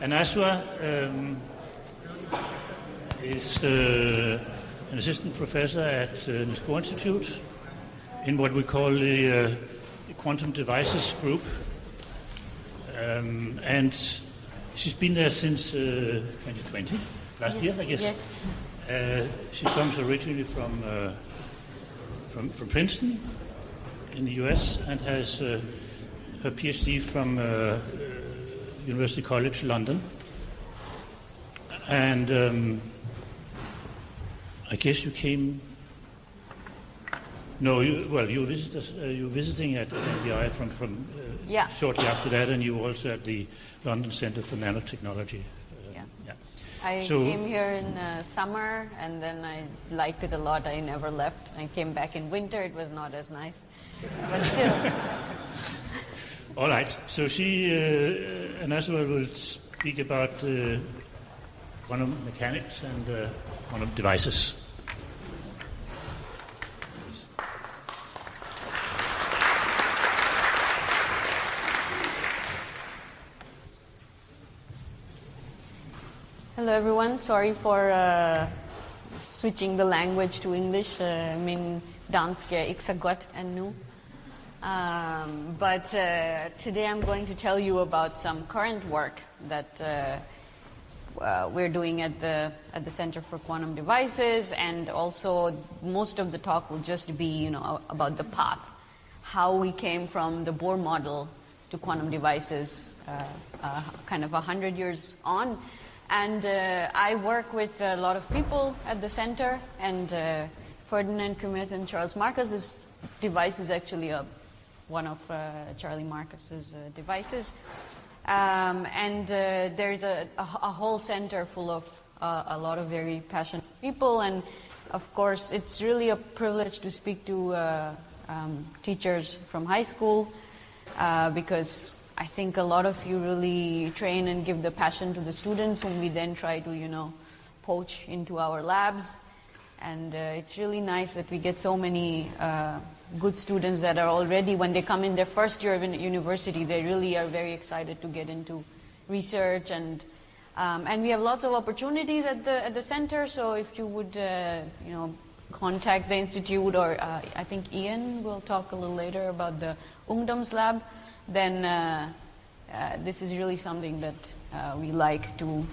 Anasua is an assistant professor at the School Institute in what we call the Quantum Devices Group. And she's been there since 2020, last year, I guess. Yes. She comes originally from Princeton in the US and has her PhD from University College London. And I guess you came... No, you visited us, you were visiting at NBI from shortly after that, and you were also at the London Centre for Nanotechnology. I came here in summer, and then I liked it a lot. I never left. I came back in winter. It was not as nice, but still. All right. So she, Anasua, will speak about quantum mechanics and quantum devices. Hello everyone, sorry for switching the language to English. Min dansk er ikke så godt endnu. But today I'm going to tell you about some current work that we're doing at the Center for Quantum Devices, and also most of the talk will just be, about the path, how we came from the Bohr model to quantum devices, kind of 100 years on. And I work with a lot of people at the center, and Ferdinand Kuemmeth and Charles Marcus's device is actually one of Charlie Marcus's devices. And there's a whole center full of a lot of very passionate people, and of course it's really a privilege to speak to teachers from high school, because I think a lot of you really train and give the passion to the students, whom we then try to, poach into our labs. And it's really nice that we get so many good students that are already, when they come in their first year of university, they really are very excited to get into research. And we have lots of opportunities at the center. So if you would, contact the institute, or I think Ian will talk a little later about the Ungdom's lab. Then this is really something that we like to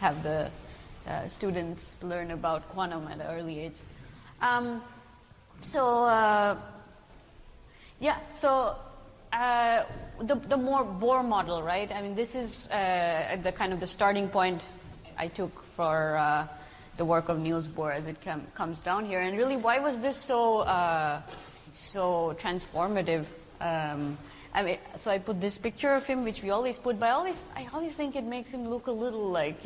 have the students learn about quantum at an early age. The more Bohr model, right? I mean, this is the kind of the starting point I took for the work of Niels Bohr as it comes down here. And really, why was this so... so transformative. So I put this picture of him, which we always put, but I always think it makes him look a little like,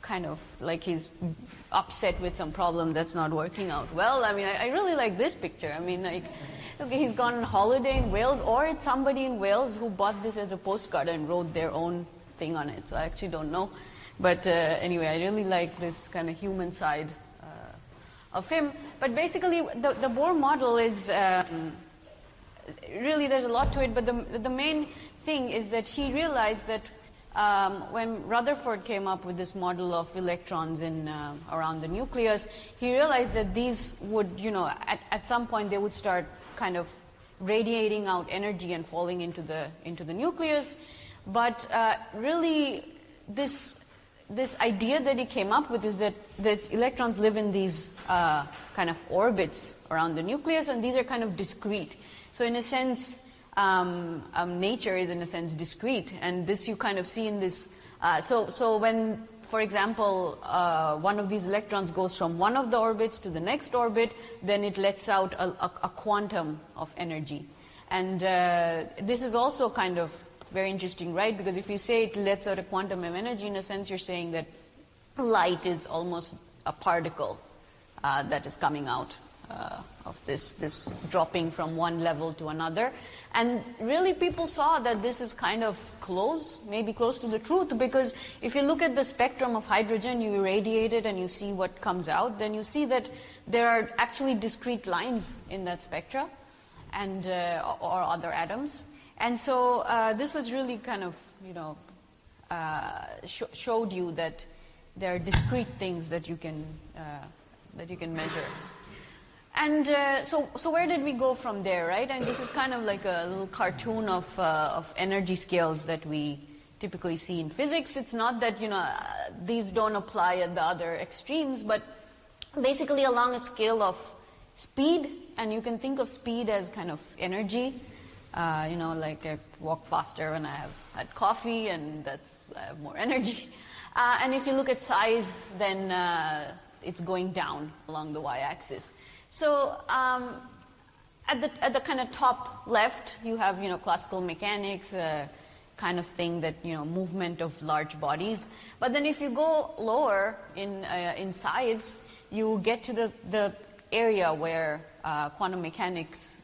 kind of like he's upset with some problem that's not working out well. I mean, I really like this picture. I mean, like, okay, he's gone on holiday in Wales, or it's somebody in Wales who bought this as a postcard and wrote their own thing on it. So I actually don't know. But anyway, I really like this kind of human side of him. But basically, the Bohr model is, really there's a lot to it, but the main thing is that he realized that when Rutherford came up with this model of electrons in around the nucleus, he realized that these would, at some point they would start kind of radiating out energy and falling into the nucleus. But really this idea that he came up with is that electrons live in these kind of orbits around the nucleus, and these are kind of discrete. So in a sense, nature is in a sense discrete, and this you kind of see in this. So when, for example, one of these electrons goes from one of the orbits to the next orbit, then it lets out a quantum of energy. And this is also kind of very interesting, right? Because if you say it lets out a quantum of energy, in a sense you're saying that light is almost a particle that is coming out of this dropping from one level to another. And really people saw that this is kind of maybe close to the truth, because if you look at the spectrum of hydrogen, you irradiate it and you see what comes out, then you see that there are actually discrete lines in that spectra and or other atoms. And so this was really kind of, you know, showed you that there are discrete things that you can measure. And so where did we go from there, right? And this is kind of like a little cartoon of energy scales that we typically see in physics. It's not that, you know, these don't apply at the other extremes, but basically along a scale of speed, and you can think of speed as kind of energy. You know, like I walk faster when I have had coffee, and that's I have more energy. And if you look at size, then it's going down along the y-axis. So at the kind of top left, you have, you know, classical mechanics, kind of thing that, you know, movement of large bodies. But then if you go lower in size, you get to the area where quantum mechanics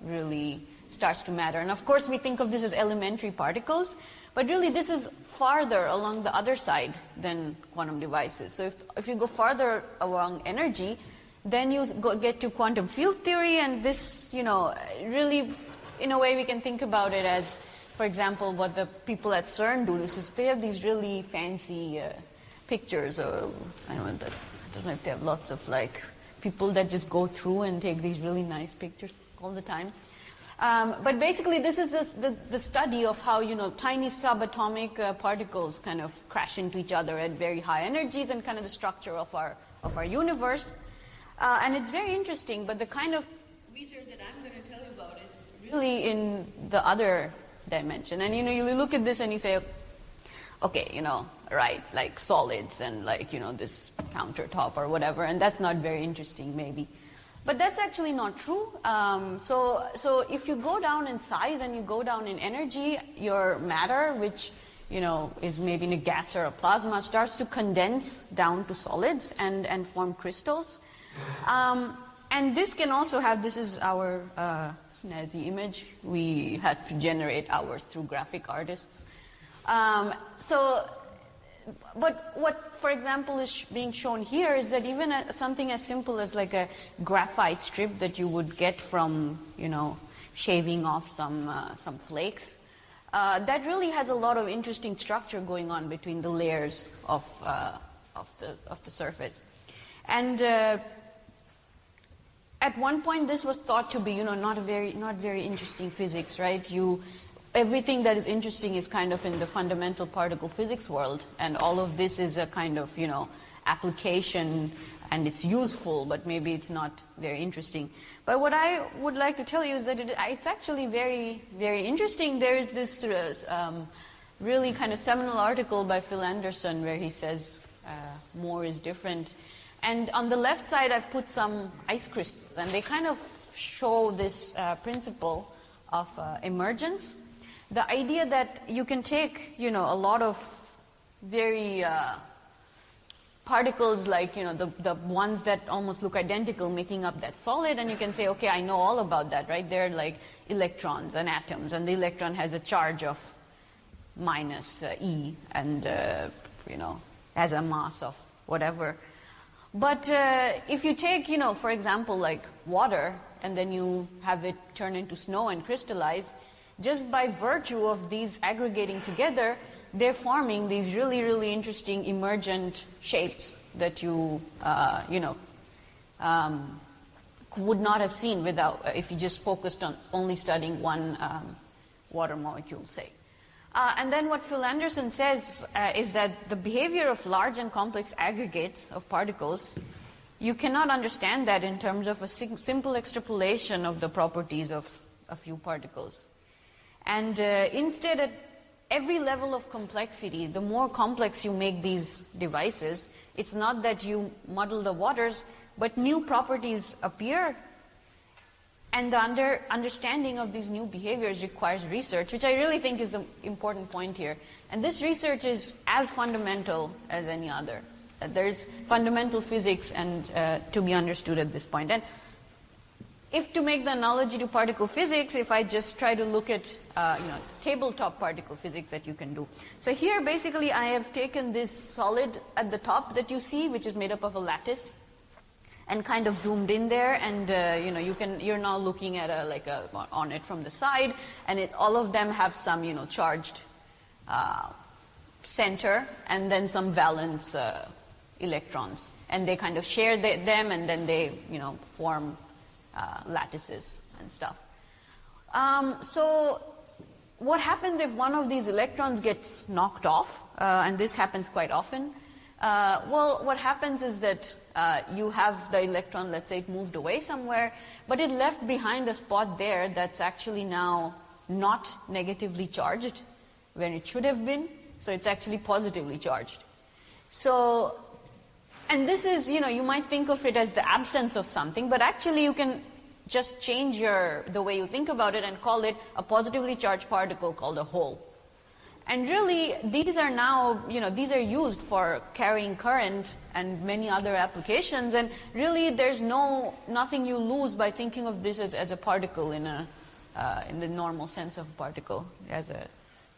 really starts to matter. And of course, we think of this as elementary particles, but really this is farther along the other side than quantum devices. So if you go farther along energy, then you get to quantum field theory, and this, you know, really, in a way, we can think about it as, for example, what the people at CERN do. This is they have these really fancy pictures, or I don't know if they have lots of like people that just go through and take these really nice pictures all the time. But basically, this is the study of how, you know, tiny subatomic particles kind of crash into each other at very high energies, and kind of the structure of our universe. And it's very interesting, but the kind of research that I'm going to tell you about is really in the other dimension. And, you know, you look at this and you say, okay, you know, right, like solids and like, you know, this countertop or whatever, and that's not very interesting maybe. But that's actually not true. So if you go down in size and you go down in energy, your matter, which, you know, is maybe in a gas or a plasma, starts to condense down to solids and form crystals. And this can also have, this is our snazzy image. We had to generate ours through graphic artists. But what, for example, is being shown here is that even something as simple as like a graphite strip that you would get from, you know, shaving off some flakes, that really has a lot of interesting structure going on between the layers of the surface. And at one point, this was thought to be, you know, not very interesting physics, right? Everything that is interesting is kind of in the fundamental particle physics world, and all of this is a kind of, you know, application, and it's useful, but maybe it's not very interesting. But what I would like to tell you is that it's actually very, very interesting. There is this really kind of seminal article by Phil Anderson where he says more is different. And on the left side, I've put some ice crystals, and they kind of show this principle of emergence. The idea that you can take, you know, a lot of very particles, like, you know, the ones that almost look identical, making up that solid, and you can say, okay, I know all about that, right? They're like electrons and atoms, and the electron has a charge of minus E, and, you know, has a mass of whatever. But if you take, you know, for example, like water, and then you have it turn into snow and crystallize, just by virtue of these aggregating together, they're forming these really, really interesting emergent shapes that you, you know, would not have seen without if you just focused on only studying one water molecule, say. And then what Phil Anderson says is that the behavior of large and complex aggregates of particles, you cannot understand that in terms of a simple extrapolation of the properties of a few particles. And instead, at every level of complexity, the more complex you make these devices, it's not that you muddle the waters, but new properties appear. And the understanding of these new behaviors requires research, which I really think is the important point here. And this research is as fundamental as any other. There's fundamental physics and to be understood at this point. And if to make the analogy to particle physics, if I just try to look at you know, tabletop particle physics that you can do. So here, basically, I have taken this solid at the top that you see, which is made up of a lattice. and kind of zoomed in there, and you're now looking at on it from the side, and all of them have some charged center and then some valence electrons, and they kind of share them, and then they form lattices and stuff. So what happens if one of these electrons gets knocked off, and this happens quite often? Well, what happens is that you have the electron, let's say it moved away somewhere, but it left behind a spot there that's actually now not negatively charged when it should have been, so it's actually positively charged. So, and this is, you might think of it as the absence of something, but actually you can just change the way you think about it and call it a positively charged particle called a hole. And really, these are now, these are used for carrying current and many other applications. And really, there's nothing you lose by thinking of this as a particle in the normal sense of particle, as a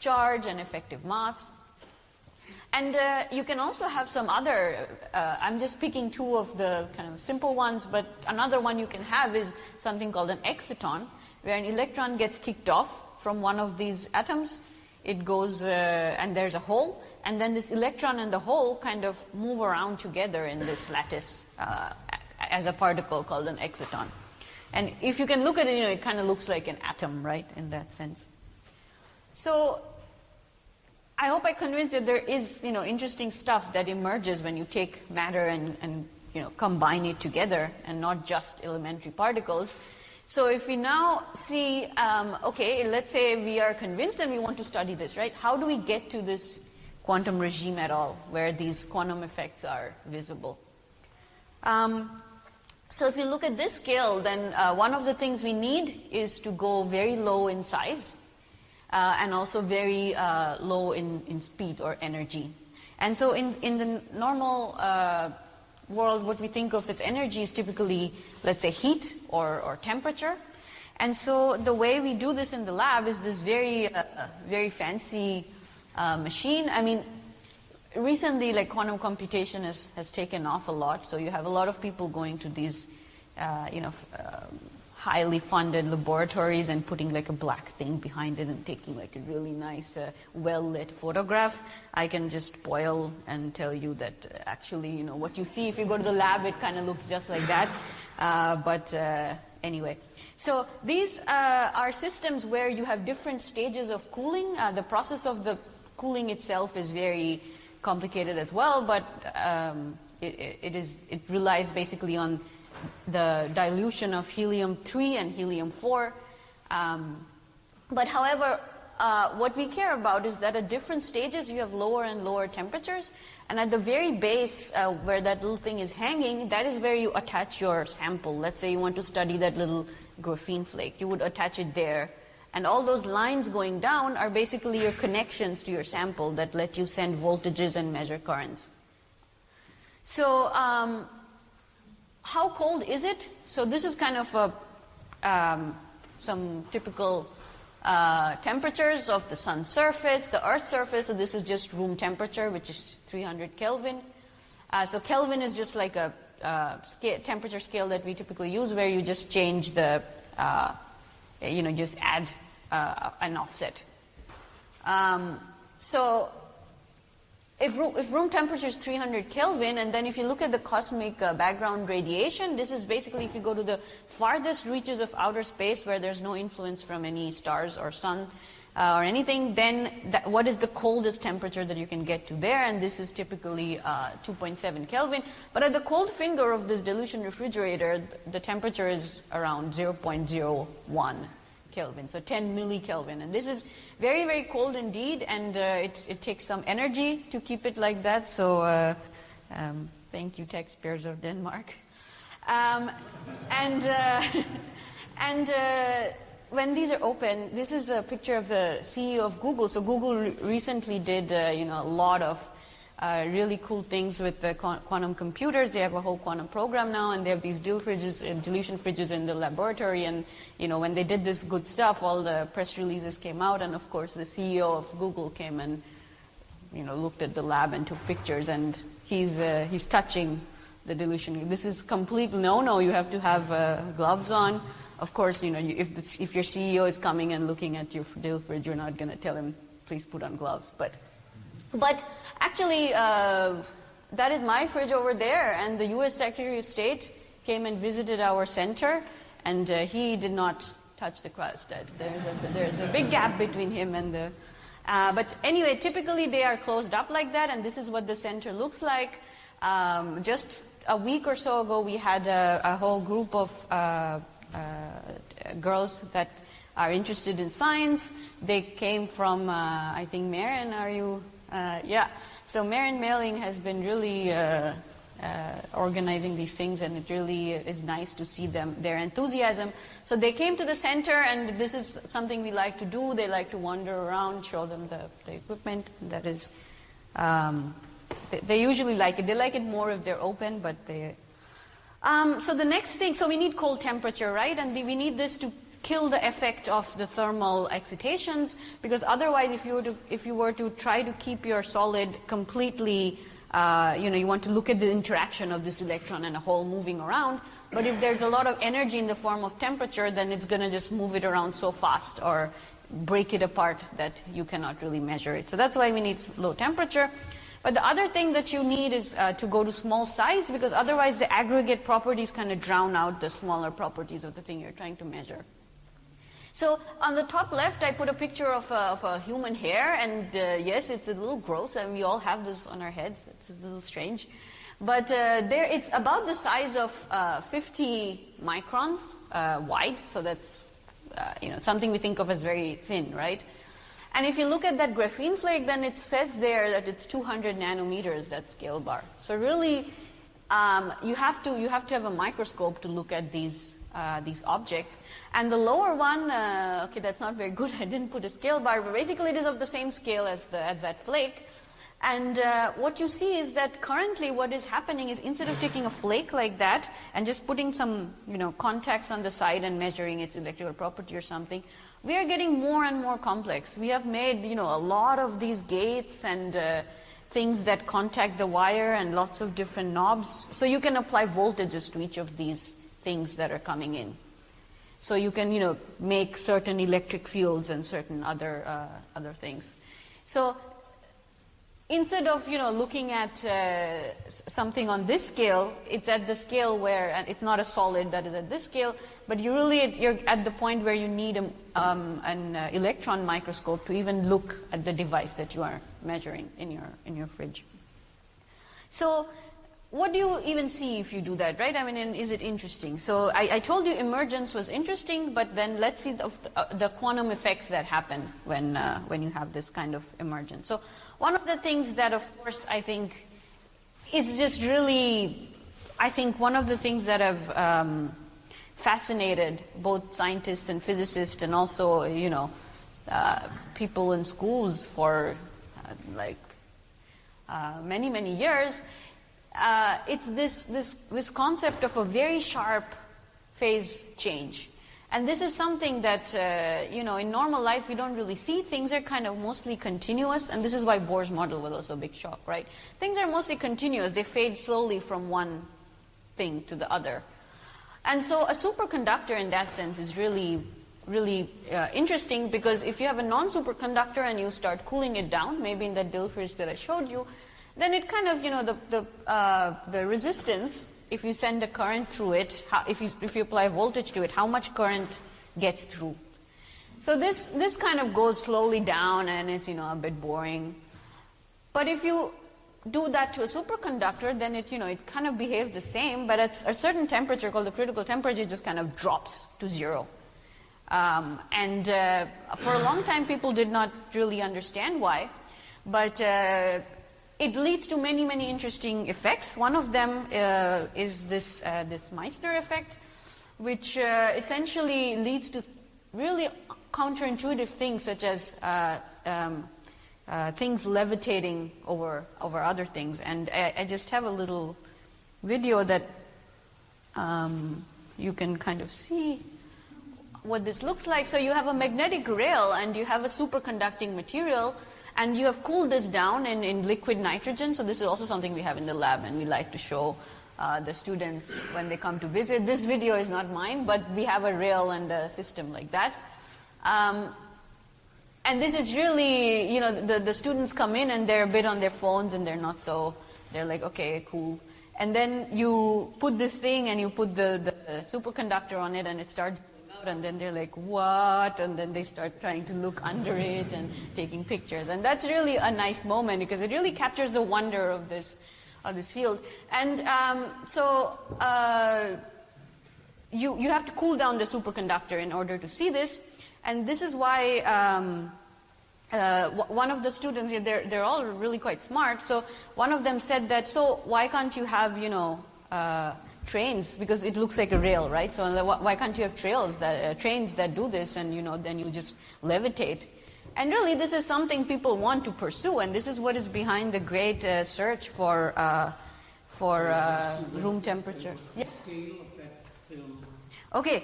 charge and effective mass. And you can also have some other, I'm just picking two of the kind of simple ones, but another one you can have is something called an exciton, where an electron gets kicked off from one of these atoms. It goes, and there's a hole, and then this electron and the hole kind of move around together in this lattice as a particle called an exciton. And if you can look at it, it kind of looks like an atom, right, in that sense. So I hope I convinced that there is, interesting stuff that emerges when you take matter and combine it together and not just elementary particles. So if we now see, okay, let's say we are convinced and we want to study this, right? How do we get to this quantum regime at all where these quantum effects are visible? So if you look at this scale, then one of the things we need is to go very low in size. And also very low in speed or energy. And so in the normal world, what we think of as energy is typically, let's say, heat or temperature. And so the way we do this in the lab is this very, very fancy machine. I mean, recently, like, quantum computation has taken off a lot, so you have a lot of people going to these, highly funded laboratories and putting like a black thing behind it and taking like a really nice, well-lit photograph. I can just boil and tell you that actually, what you see if you go to the lab, it kind of looks just like that. But anyway, so these are systems where you have different stages of cooling. The process of the cooling itself is very complicated as well, but it relies basically on the dilution of helium-3 and helium-4. But however, what we care about is that at different stages you have lower and lower temperatures, and at the very base where that little thing is hanging, that is where you attach your sample. Let's say you want to study that little graphene flake. You would attach it there. And all those lines going down are basically your connections to your sample that let you send voltages and measure currents. So, how cold is it? So this is kind of some typical temperatures of the sun's surface, the Earth's surface. So this is just room temperature, which is 300 Kelvin. So Kelvin is just like a temperature scale that we typically use, where you just change the, just add an offset. So if room temperature is 300 Kelvin, and then if you look at the cosmic background radiation, this is basically if you go to the farthest reaches of outer space where there's no influence from any stars or sun or anything, then what is the coldest temperature that you can get to there? And this is typically 2.7 Kelvin. But at the cold finger of this dilution refrigerator, the temperature is around 0.01 Kelvin, so 10 millikelvin. And this is very, very cold indeed, and it takes some energy to keep it like that. So thank you, taxpayers of Denmark. When these are open, this is a picture of the CEO of Google. So Google recently did a lot of really cool things with the quantum computers. They have a whole quantum program now, and they have these dilution fridges in the laboratory. And when they did this good stuff, all the press releases came out, and of course the CEO of Google came and looked at the lab and took pictures. And he's touching the dilution. This is complete no-no. You have to have gloves on. Of course, you know, if your CEO is coming and looking at your deal fridge, you're not going to tell him, please put on gloves. But actually, that is my fridge over there. And the U.S. Secretary of State came and visited our center, and he did not touch the crust. There's a big gap between him and the... but anyway, typically they are closed up like that, and this is what the center looks like. Just a week or so ago, we had a whole group of girls that are interested in science. They came from, I think, Marin, are you? Yeah. So Marin Melling has been really... organizing these things, and it really is nice to see them, their enthusiasm. So they came to the center, and this is something we like to do. They like to wander around, show them the equipment. That is, they usually like it. They like it more if they're open, but they... so the next thing, so we need cold temperature, right? And we need this to kill the effect of the thermal excitations, because otherwise, if you were to try to keep your solid completely... you want to look at the interaction of this electron and a hole moving around. But if there's a lot of energy in the form of temperature, then it's going to just move it around so fast or break it apart that you cannot really measure it. So that's why we need low temperature. But the other thing that you need is to go to small size, because otherwise the aggregate properties kind of drown out the smaller properties of the thing you're trying to measure. So on the top left, I put a picture of a human hair, and yes, it's a little gross, and we all have this on our heads. It's a little strange. But it's about the size of 50 microns wide, so that's something we think of as very thin, right? And if you look at that graphene flake, then it says there that it's 200 nanometers, that scale bar. So really, you have to have a microscope to look at these objects. And the lower one, okay, that's not very good. I didn't put a scale bar, but basically it is of the same scale as that flake. And what you see is that currently what is happening is, instead of taking a flake like that and just putting some contacts on the side and measuring its electrical property or something, we are getting more and more complex. We have made a lot of these gates and things that contact the wire and lots of different knobs. So you can apply voltages to each of these things that are coming in. So you can, make certain electric fields and certain other things. So instead of, looking at something on this scale, it's at the scale where, and it's not a solid that is at this scale, but you're at the point where you need an electron microscope to even look at the device that you are measuring in your fridge. So what do you even see if you do that, right? I mean, and is it interesting? So I told you emergence was interesting, but then let's see the quantum effects that happen when you have this kind of emergence. So one of the things that, of course, I think is just really, I think one of the things that have fascinated both scientists and physicists and also, people in schools for many, many years, it's this concept of a very sharp phase change. And this is something that, in normal life we don't really see. Things are kind of mostly continuous, and this is why Bohr's model was also a big shock, right? Things are mostly continuous. They fade slowly from one thing to the other. And so a superconductor in that sense is really, really interesting, because if you have a non-superconductor and you start cooling it down, maybe in that dill fridge that I showed you, then it kind of, the resistance, if you send a current through it, if you apply voltage to it, how much current gets through. So this kind of goes slowly down, and it's, a bit boring. But if you do that to a superconductor, then it, it kind of behaves the same, but at a certain temperature called the critical temperature, it just kind of drops to zero. For a long time, people did not really understand why, but... it leads to many, many interesting effects. One of them is this Meissner effect, which essentially leads to really counterintuitive things, such as things levitating over other things. And I just have a little video that you can kind of see what this looks like. So you have a magnetic rail, and you have a superconducting material, and you have cooled this down in liquid nitrogen. So this is also something we have in the lab, and we like to show the students when they come to visit. This video is not mine, but we have a rail and a system like that. And this is really, you know, the students come in and they're a bit on their phones and they're not so, they're like, okay, cool. And then you put this thing and you put the superconductor on it and it starts going out and then they're like, what? And then they start trying to look under it and taking pictures. And that's really a nice moment because it really captures the wonder of this field. And you have to cool down the superconductor in order to see this. And this is why one of the students, they're all really quite smart, so one of them said that, so why can't you have, you know, trains? Because it looks like a rail, right? So why can't you have trains that do this and, you know, then you just levitate? And really this is something people want to pursue, and this is what is behind the great search for room temperature. Yeah. Okay,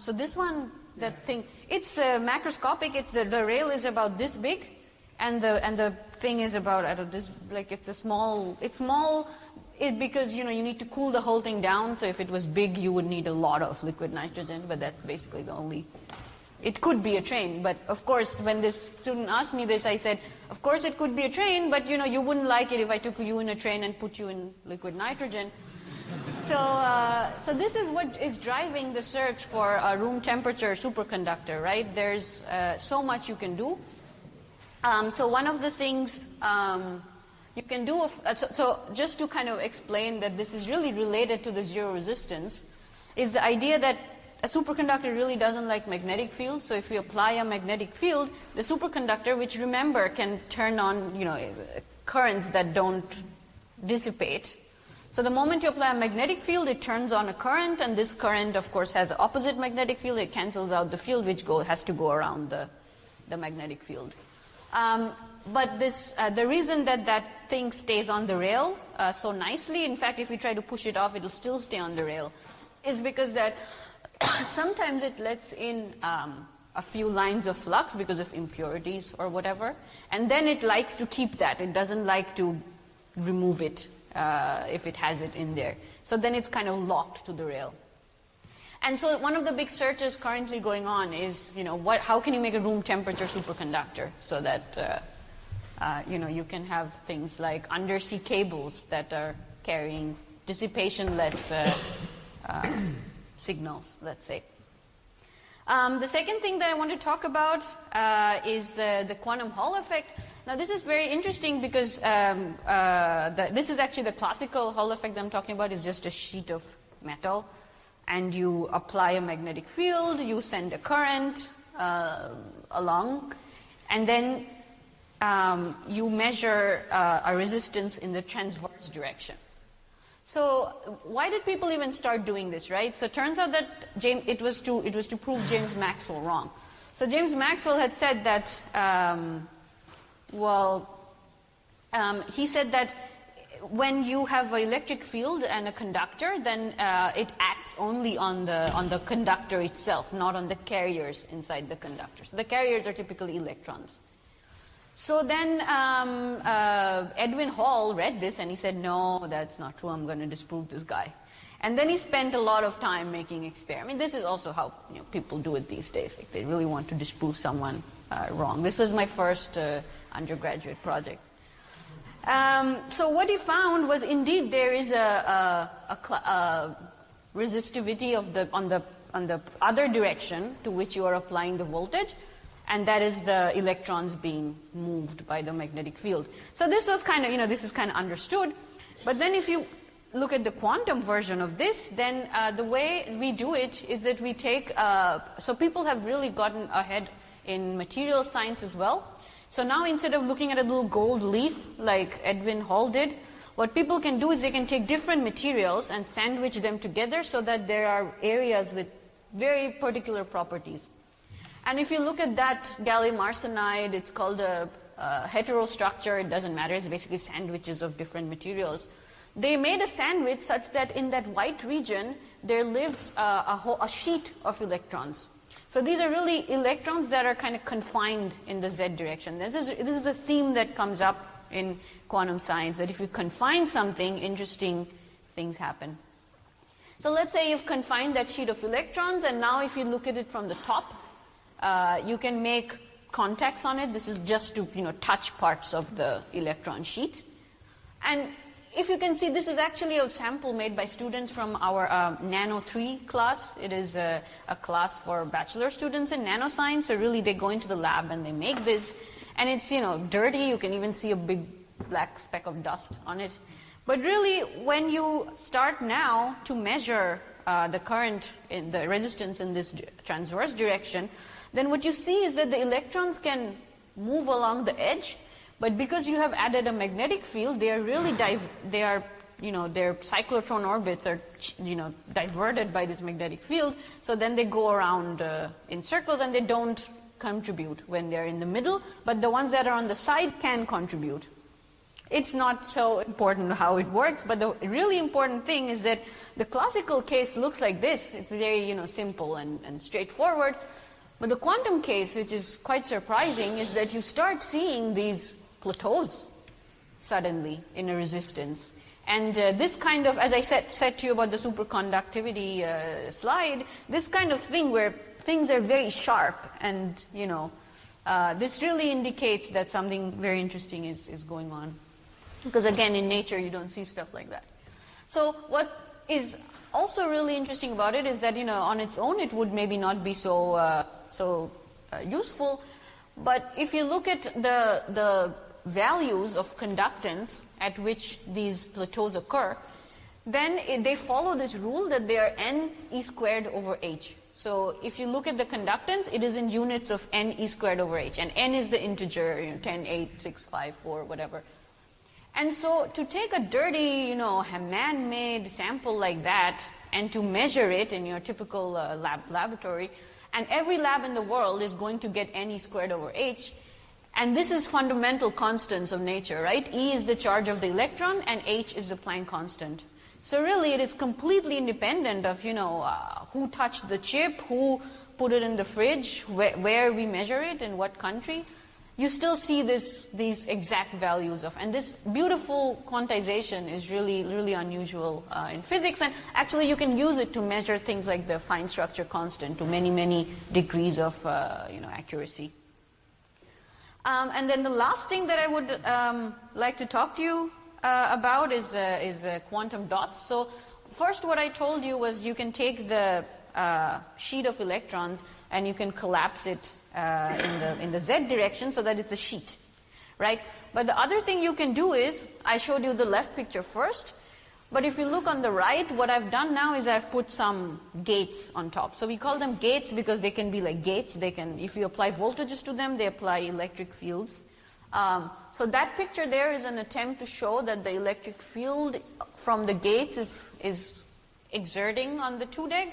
so this one... That thing, it's macroscopic. It's the rail is about this big, and the thing is about, I don't know, this, like it's a small. It's small, because you know you need to cool the whole thing down. So if it was big, you would need a lot of liquid nitrogen. But that's basically the only. It could be a train, but of course, when this student asked me this, I said, of course it could be a train, but you know you wouldn't like it if I took you in a train and put you in liquid nitrogen. So this is what is driving the search for a room temperature superconductor, right? There's so much you can do. So one of the things you can do, just to kind of explain that this is really related to the zero resistance, is the idea that a superconductor really doesn't like magnetic fields. So if you apply a magnetic field, the superconductor, which remember can turn on, you know, currents that don't dissipate. So the moment you apply a magnetic field, it turns on a current, and this current, of course, has the opposite magnetic field. It cancels out the field, which has to go around the magnetic field. But this, the reason that thing stays on the rail so nicely, in fact, if you try to push it off, it'll still stay on the rail, is because that sometimes it lets in a few lines of flux because of impurities or whatever, and then it likes to keep that. It doesn't like to remove it. If it has it in there. So then it's kind of locked to the rail. And so one of the big searches currently going on is, you know, how can you make a room temperature superconductor so that, you know, you can have things like undersea cables that are carrying dissipation-less signals, let's say. The second thing that I want to talk about is the quantum Hall effect. Now, this is very interesting because this is actually the classical Hall effect that I'm talking about. Is just a sheet of metal, and you apply a magnetic field, you send a current along, and then you measure a resistance in the transverse direction. So why did people even start doing this, right? So it turns out that it was to prove James Maxwell wrong. So James Maxwell had said that, he said that when you have an electric field and a conductor, then it acts only on the conductor itself, not on the carriers inside the conductor. So the carriers are typically electrons. So then Edwin Hall read this and he said, no, that's not true, I'm going to disprove this guy. And then he spent a lot of time making experiments. This is also how, you know, people do it these days, like they really want to disprove someone wrong. This was my first undergraduate project. So what he found was indeed there is a resistivity of on the other direction to which you are applying the voltage, and that is the electrons being moved by the magnetic field. So this was kind of, you know, this is kind of understood. But then if you look at the quantum version of this, then the way we do it is that we take, so people have really gotten ahead in material science as well. So now instead of looking at a little gold leaf like Edwin Hall did, what people can do is they can take different materials and sandwich them together so that there are areas with very particular properties. And if you look at that gallium arsenide, it's called a heterostructure. It doesn't matter. It's basically sandwiches of different materials. They made a sandwich such that in that white region, there lives a sheet of electrons. So these are really electrons that are kind of confined in the Z direction. This is a theme that comes up in quantum science, that if you confine something, interesting things happen. So let's say you've confined that sheet of electrons, and now if you look at it from the top, you can make contacts on it. This is just to, touch parts of the electron sheet. And if you can see, this is actually a sample made by students from our Nano 3 class. It is a class for bachelor students in nanoscience. So really, they go into the lab and they make this. And it's, dirty. You can even see a big black speck of dust on it. But really, when you start now to measure the current, the resistance in this transverse direction, then what you see is that the electrons can move along the edge. But because you have added a magnetic field, they are really their cyclotron orbits are diverted by this magnetic field. So then they go around in circles, and they don't contribute when they're in the middle. But the ones that are on the side can contribute. It's not so important how it works, but the really important thing is that the classical case looks like this. It's very simple and straightforward. But the quantum case, which is quite surprising, is that you start seeing these plateaus suddenly in a resistance. And this kind of, as I said to you about the superconductivity slide, this kind of thing where things are very sharp and, this really indicates that something very interesting is going on. Because again, in nature, you don't see stuff like that. So what is also really interesting about it is that, on its own, it would maybe not be so useful. But if you look at the values of conductance at which these plateaus occur, then they follow this rule that they are n e squared over h. So if you look at the conductance, it is in units of n e squared over h. And n is the integer, 10, 8, 6, 5, 4, whatever. And so to take a dirty, man-made sample like that and to measure it in your typical laboratory, and every lab in the world is going to get n e squared over h, and this is fundamental constants of nature, right? E is the charge of the electron, and h is the Planck constant. So really, it is completely independent of, who touched the chip, who put it in the fridge, where we measure it, in what country. You still see these exact values of, and this beautiful quantization is really, really unusual in physics. And actually, you can use it to measure things like the fine structure constant to many, many degrees of, accuracy. And then the last thing that I would like to talk to you about is quantum dots. So first, what I told you was you can take the sheet of electrons and you can collapse it in the z direction so that it's a sheet, right? But the other thing you can do is, I showed you the left picture first, but if you look on the right, what I've done now is I've put some gates on top. So we call them gates because they can be like gates. They can, if you apply voltages to them, they apply electric fields. So that picture there is an attempt to show that the electric field from the gates is exerting on the 2deg.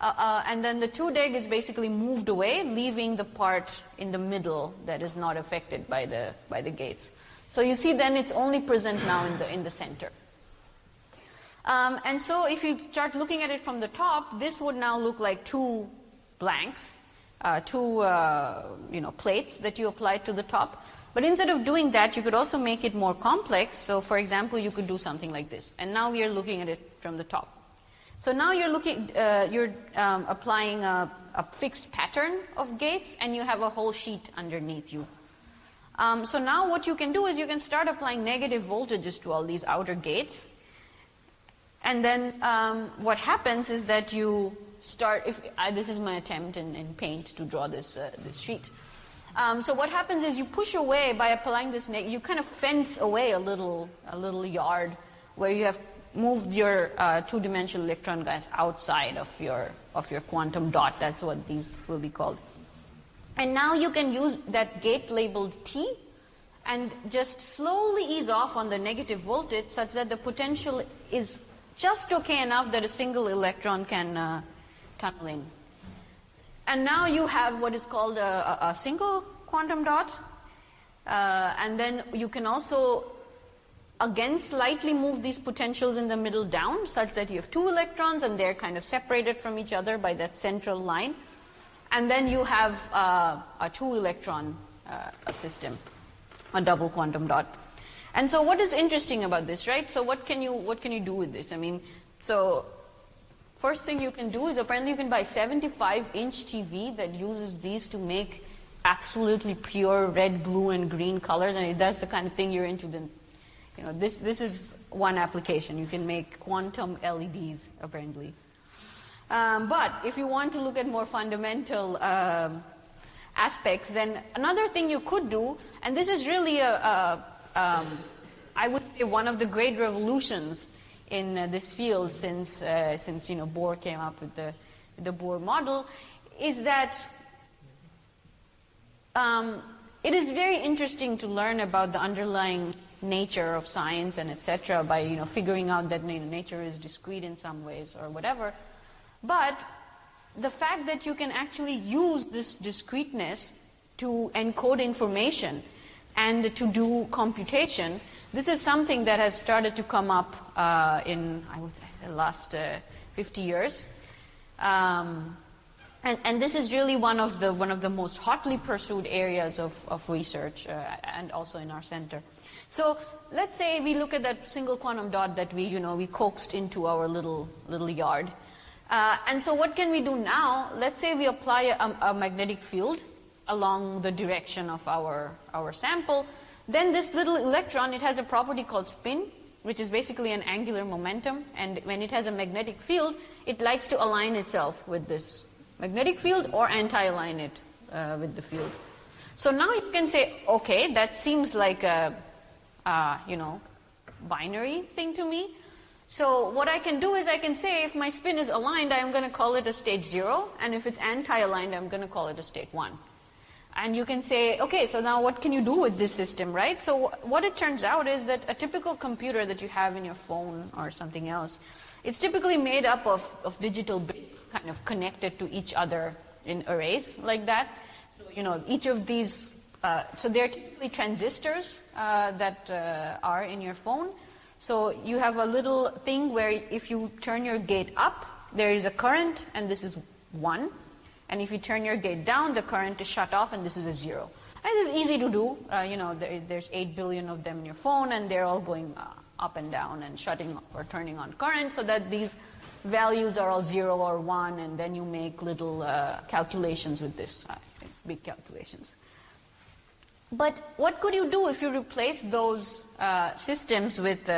And then the 2deg is basically moved away, leaving the part in the middle that is not affected by the gates. So you see, then it's only present now in the center. And so if you start looking at it from the top, this would now look like two blanks, two plates that you apply to the top. But instead of doing that, you could also make it more complex. So for example, you could do something like this. And now we are looking at it from the top. So now you're applying a fixed pattern of gates, and you have a whole sheet underneath you. So now what you can do is you can start applying negative voltages to all these outer gates. And then what happens is that you start, this is my attempt in paint to draw this sheet. So what happens is you push away by applying this, you kind of fence away a little yard where you have moved your two-dimensional electron guys outside of your quantum dot. That's what these will be called. And now you can use that gate labeled T and just slowly ease off on the negative voltage such that the potential is just okay enough that a single electron can tunnel in. And now you have what is called a single quantum dot. And then you can also again slightly move these potentials in the middle down such that you have two electrons and they're kind of separated from each other by that central line. And then you have a two-electron system, a double quantum dot. And so what is interesting about this, right? So what can you do with this? I mean, so first thing you can do is apparently you can buy 75-inch TV that uses these to make absolutely pure red, blue, and green colors. And if that's the kind of thing you're into, then you know this is one application. You can make quantum LEDs apparently. But if you want to look at more fundamental aspects, then another thing you could do, and this is really I would say one of the great revolutions in this field since Bohr came up with the Bohr model, is that it is very interesting to learn about the underlying nature of science and etc. by figuring out that nature is discrete in some ways or whatever. But the fact that you can actually use this discreteness to encode information and to do computation, this is something that has started to come up in, I would say, the last 50 years. And this is really one of the most hotly pursued areas of research and also in our center. So let's say we look at that single quantum dot that we coaxed into our little yard. And so what can we do now? Let's say we apply a magnetic field along the direction of our sample. Then this little electron, it has a property called spin, which is basically an angular momentum. And when it has a magnetic field, it likes to align itself with this magnetic field or anti-align it with the field. So now you can say, okay, that seems like a binary thing to me. So what I can do is I can say if my spin is aligned, I'm going to call it a state 0, and if it's anti-aligned, I'm going to call it a state 1. And you can say, okay, so now what can you do with this system, right? So what it turns out is that a typical computer that you have in your phone or something else, it's typically made up of digital bits kind of connected to each other in arrays like that. So, each of these, so they're typically transistors that are in your phone. So you have a little thing where if you turn your gate up, there is a current, and this is 1. And if you turn your gate down, the current is shut off, and this is a 0. And it's easy to do. There's 8 billion of them in your phone, and they're all going up and down and shutting off or turning on current, so that these values are all 0 or 1, and then you make little calculations with this, big calculations. But what could you do if you replace those systems with,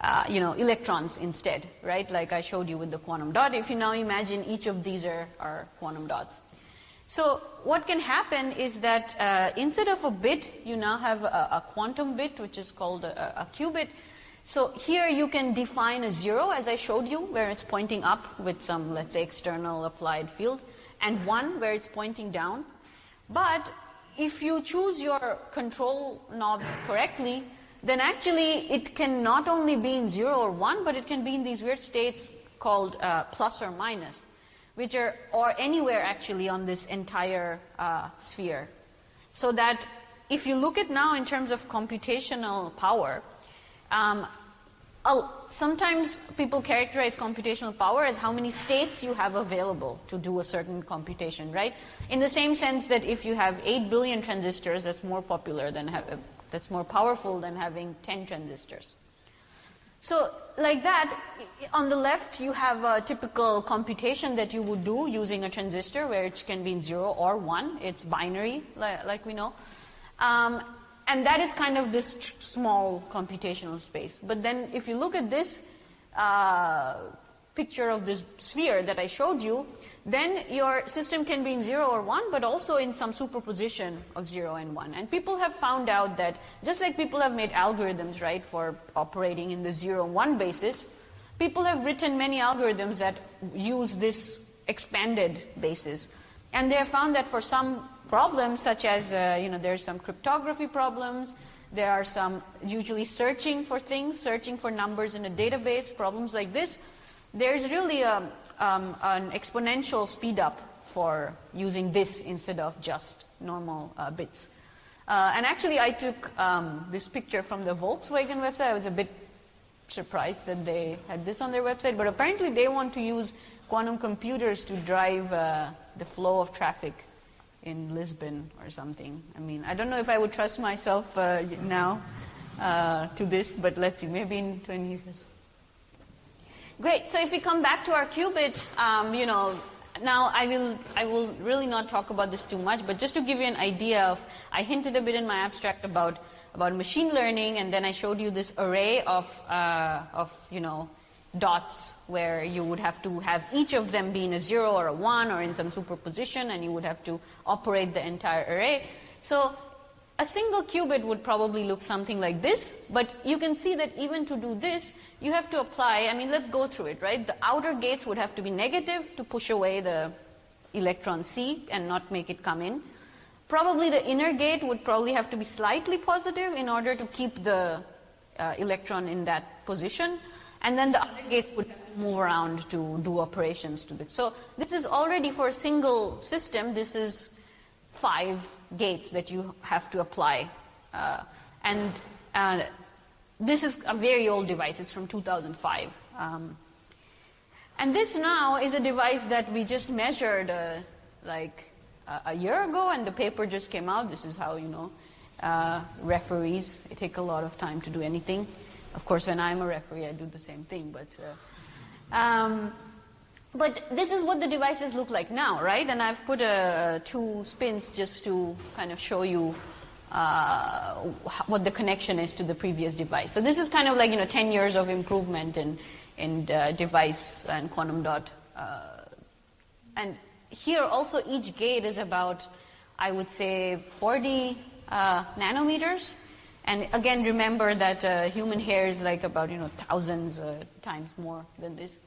electrons instead, right? Like I showed you with the quantum dot. If you now imagine each of these are quantum dots. So what can happen is that instead of a bit, you now have a quantum bit, which is called a qubit. So here you can define a 0, as I showed you, where it's pointing up with some, let's say, external applied field, and 1 where it's pointing down. But if you choose your control knobs correctly, then actually it can not only be in 0 or 1, but it can be in these weird states called plus or minus, which are, or anywhere actually on this entire sphere. So that if you look at now in terms of computational power, sometimes people characterize computational power as how many states you have available to do a certain computation, right? In the same sense that if you have 8 billion transistors, that's more popular than that's more powerful than having 10 transistors. So like that, on the left you have a typical computation that you would do using a transistor where it can be in 0 or 1. It's binary, like we know. And that is kind of this small computational space. But then if you look at this picture of this sphere that I showed you, then your system can be in 0 or 1, but also in some superposition of 0 and 1. And people have found out that, just like people have made algorithms, right, for operating in the 0 and 1 basis, people have written many algorithms that use this expanded basis. And they have found that for some problems, such as, there's some cryptography problems, there are some usually searching for things, searching for numbers in a database, problems like this, there's really an exponential speed up for using this instead of just normal bits. And actually I took this picture from the Volkswagen website. I was a bit surprised that they had this on their website, but apparently they want to use quantum computers to drive the flow of traffic in Lisbon or something. I mean, I don't know if I would trust myself now. to this, but let's see, maybe in 20 years. Great. So if we come back to our qubit, now I will really not talk about this too much, but just to give you an idea of, I hinted a bit in my abstract about machine learning, and then I showed you this array of dots where you would have to have each of them be in a 0 or a 1 or in some superposition, and you would have to operate the entire array. So a single qubit would probably look something like this, but you can see that even to do this, you have to apply, let's go through it, right? The outer gates would have to be negative to push away the electron C and not make it come in. Probably the inner gate would probably have to be slightly positive in order to keep the electron in that position. And then the other gate would move around to do operations to it. So this is already for a single system, this is 5 gates that you have to apply. This is a very old device. It's from 2005. And this now is a device that we just measured a year ago, and the paper just came out. This is how, referees, it take a lot of time to do anything. Of course, when I'm a referee, I do the same thing. But this is what the devices look like now, right? And I've put 2 spins just to kind of show you what the connection is to the previous device. So this is kind of 10 years of improvement in device and quantum dot. And here also each gate is about, I would say, 40 nanometers. And again, remember that human hair is about, thousands times more than this.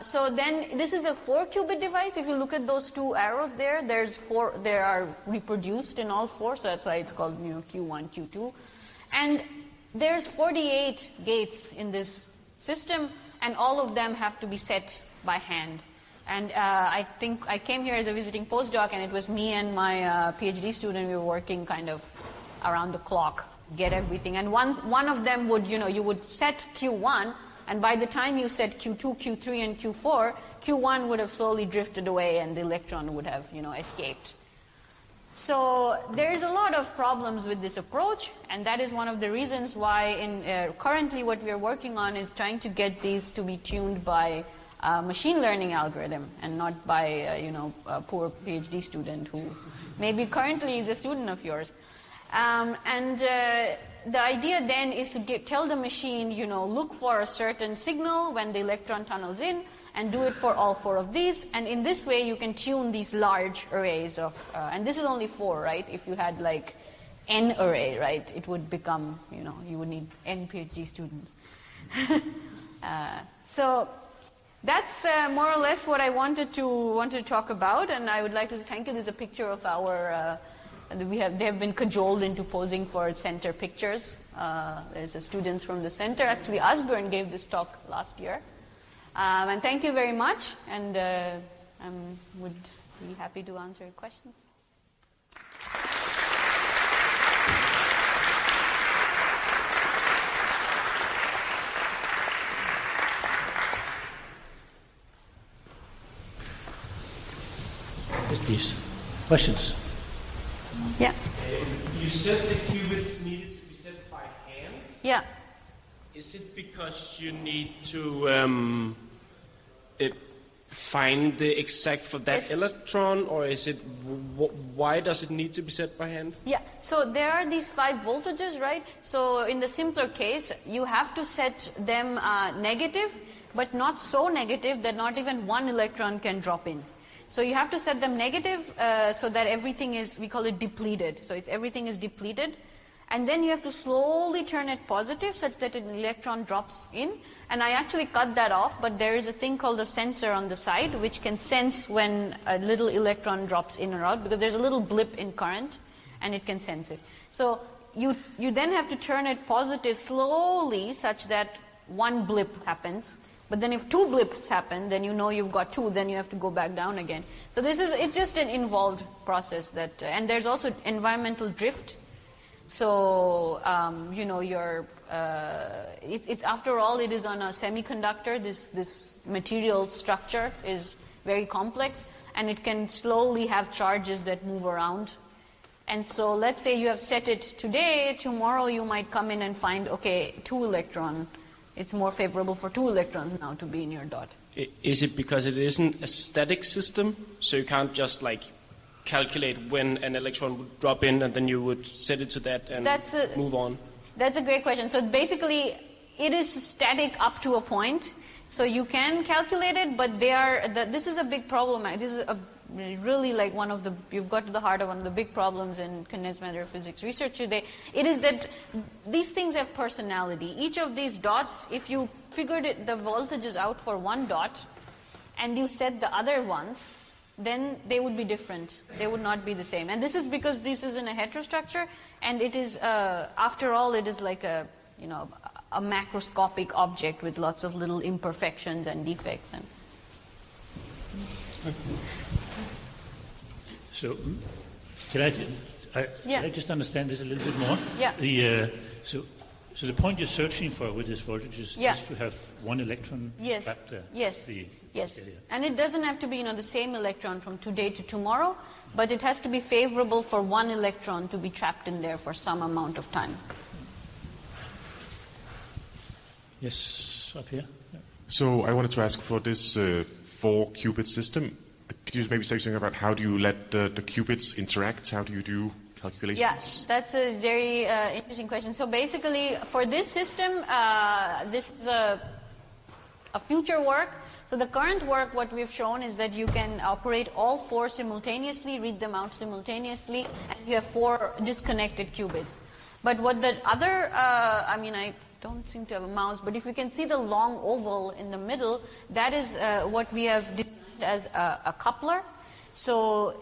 So then this is a 4-qubit device. If you look at those 2 arrows there, there are reproduced in all 4, so that's why it's called Q1, Q2. And there's 48 gates in this system, and all of them have to be set by hand. And I think I came here as a visiting postdoc, and it was me and my PhD student, we were working kind of around the clock, get everything. And one of them would, you would set Q1, and by the time you set Q2, Q3, and Q4, Q1 would have slowly drifted away and the electron would have, escaped. So there's a lot of problems with this approach, and that is one of the reasons why currently what we are working on is trying to get these to be tuned by machine learning algorithm and not by, a poor PhD student who maybe currently is a student of yours. The idea then is to tell the machine, look for a certain signal when the electron tunnels in, and do it for all 4 of these. And in this way, you can tune these large arrays of. And this is only 4, right? If you had n array, right, it would become, you would need n PhD students. So that's more or less what I wanted to talk about. And I would like to thank you. There's a picture of our. They have been cajoled into posing for center pictures. There's students from the center. Actually, Osborne gave this talk last year. And thank you very much. And I would be happy to answer questions. Yes, please. Questions? Yeah. You said the qubits needed to be set by hand? Yeah. Is it because you need to find the exact for that electron, or is it why does it need to be set by hand? Yeah. So there are these 5 voltages, right? So in the simpler case, you have to set them negative, but not so negative that not even one electron can drop in. So you have to set them negative so that everything is, we call it depleted. So everything is depleted. And then you have to slowly turn it positive such that an electron drops in. And I actually cut that off, but there is a thing called a sensor on the side which can sense when a little electron drops in or out, because there's a little blip in current and it can sense it. So you then have to turn it positive slowly such that one blip happens. But then if 2 blips happen, then you've got 2, then you have to go back down again. So it's just an involved process that, and there's also environmental drift. So, it's after all, it is on a semiconductor. This material structure is very complex, and it can slowly have charges that move around. And so let's say you have set it today, tomorrow you might come in and find, okay, 2 electron. It's more favorable for 2 electrons now to be in your dot. Is it because it isn't a static system? So you can't just like calculate when an electron would drop in and then you would set it to that and move on? That's a great question. So basically it is static up to a point. So you can calculate it, but they are, this is a big problem. This is a really like one of the, you've got to the heart of one of the big problems in condensed matter physics research today. It is that these things have personality. Each of these dots, if you figured it, the voltages out for one dot and you set the other ones, then they would be different. They would not be the same. And this is because this is in a heterostructure and it is, after all, it is like a, you know, a macroscopic object with lots of little imperfections and defects. And so, can I just understand this a little bit more? Yeah. So the point you're searching for with this voltage is, is to have 1 electron trapped there. Yes. Yes. Area. And it doesn't have to be, you know, the same electron from today to tomorrow, but it has to be favorable for 1 electron to be trapped in there for some amount of time. Yes, up here. Yeah. So I wanted to ask for this 4-qubit system. Could you maybe say something about how do you let the qubits interact? How do you do calculations? Yes, that's a very interesting question. So basically, for this system, this is a future work. So the current work, what we've shown is that you can operate all 4 simultaneously, read them out simultaneously, and you have 4 disconnected qubits. But what the other, I don't seem to have a mouse, but if you can see the long oval in the middle, that is what we have designed as a coupler. So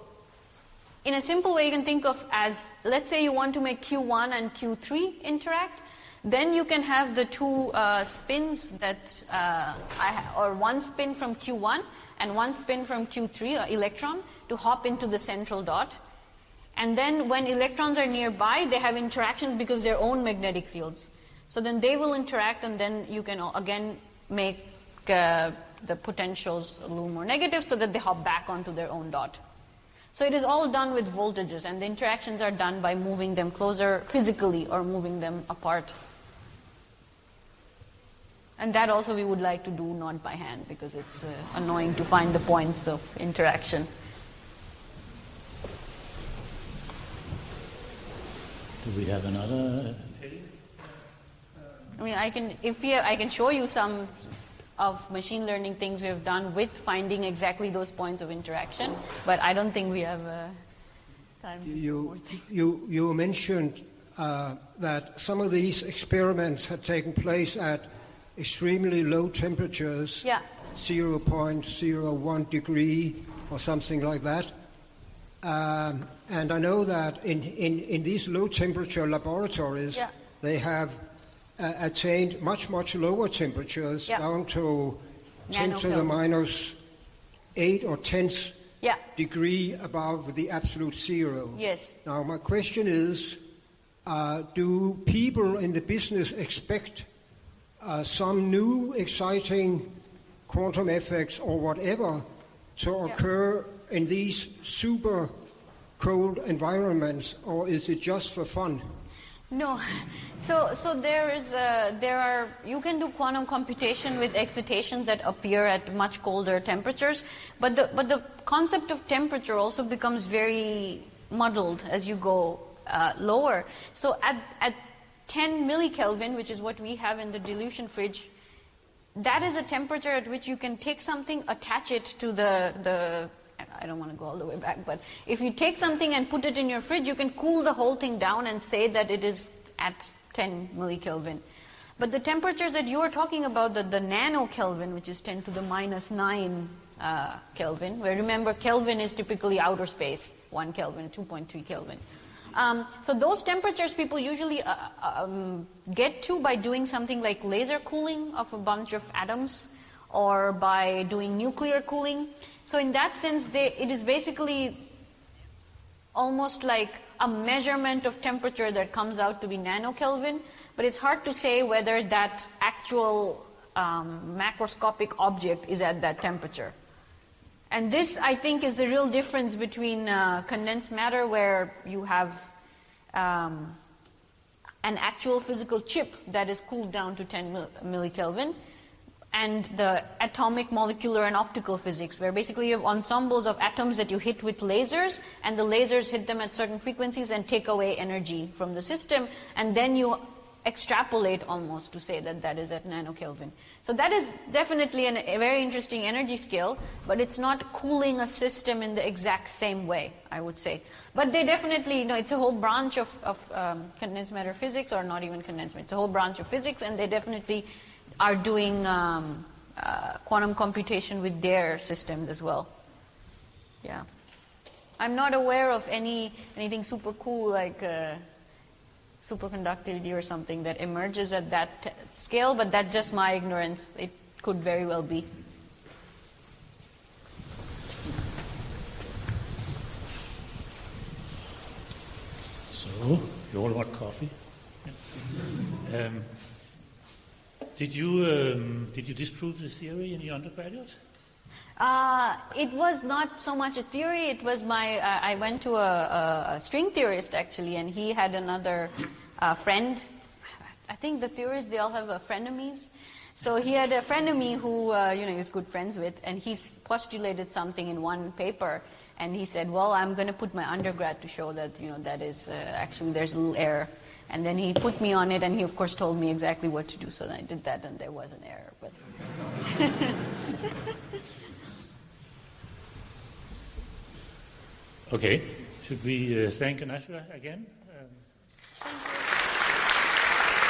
in a simple way, you can think of as, let's say you want to make Q1 and Q3 interact, then you can have the 2 spins that, or 1 spin from Q1 and 1 spin from Q3, or electron, to hop into the central dot. And then when electrons are nearby, they have interactions because their own magnetic fields. So then they will interact, and then you can again make the potentials a little more negative so that they hop back onto their own dot. So it is all done with voltages, and the interactions are done by moving them closer physically or moving them apart. And that also we would like to do not by hand because it's annoying to find the points of interaction. Do we have another? I mean, I can show you some of machine learning things we have done with finding exactly those points of interaction, but I don't think we have time for more things. You mentioned that some of these experiments had taken place at extremely low temperatures, 0.01 degree or something like that. And I know that in these low temperature laboratories, they have attained much lower temperatures, down to 10 to the minus 8 or 10th degree above the absolute zero. Yes. Now my question is, do people in the business expect some new exciting quantum effects or whatever to occur in these super cold environments, or is it just for fun? No. So there are you can do quantum computation with excitations that appear at much colder temperatures, but the concept of temperature also becomes very muddled as you go lower. So at 10 millikelvin, which is what we have in the dilution fridge, that is a temperature at which you can take something, attach it to the I don't want to go all the way back, but if you take something and put it in your fridge, you can cool the whole thing down and say that it is at 10 millikelvin. But the temperatures that you are talking about, the nano Kelvin, which is 10 to the minus 9 Kelvin, where remember Kelvin is typically outer space, 1 Kelvin, 2.3 Kelvin. So those temperatures people usually get to by doing something like laser cooling of a bunch of atoms or by doing nuclear cooling. So in that sense, it is basically almost like a measurement of temperature that comes out to be nanokelvin, but it's hard to say whether that actual macroscopic object is at that temperature. And this, I think, is the real difference between condensed matter, where you have an actual physical chip that is cooled down to 10 millikelvin, and the atomic, molecular, and optical physics, where basically you have ensembles of atoms that you hit with lasers, and the lasers hit them at certain frequencies and take away energy from the system, and then you extrapolate almost to say that that is at nanokelvin. So that is definitely a very interesting energy scale, but it's not cooling a system in the exact same way, I would say. But they definitely, you know, it's a whole branch of condensed matter physics, or not even condensed matter, it's a whole branch of physics, and they definitely are doing quantum computation with their systems as well. Yeah. I'm not aware of anything super cool like superconductivity or something that emerges at that scale, but that's just my ignorance. It could very well be. So, you all want coffee? Did you disprove this theory in your undergraduate? It was not so much a theory. It was my. I went to a string theorist actually, and he had another friend. I think the theorists, they all have frenemies. So he had a frenemy who he was good friends with, and he postulated something in one paper, and he said, "Well, I'm going to put my undergrad to show that that is actually there's a little error." And then he put me on it, and he of course told me exactly what to do. So then I did that, and there was an error, but. Okay, should we thank Anasua again?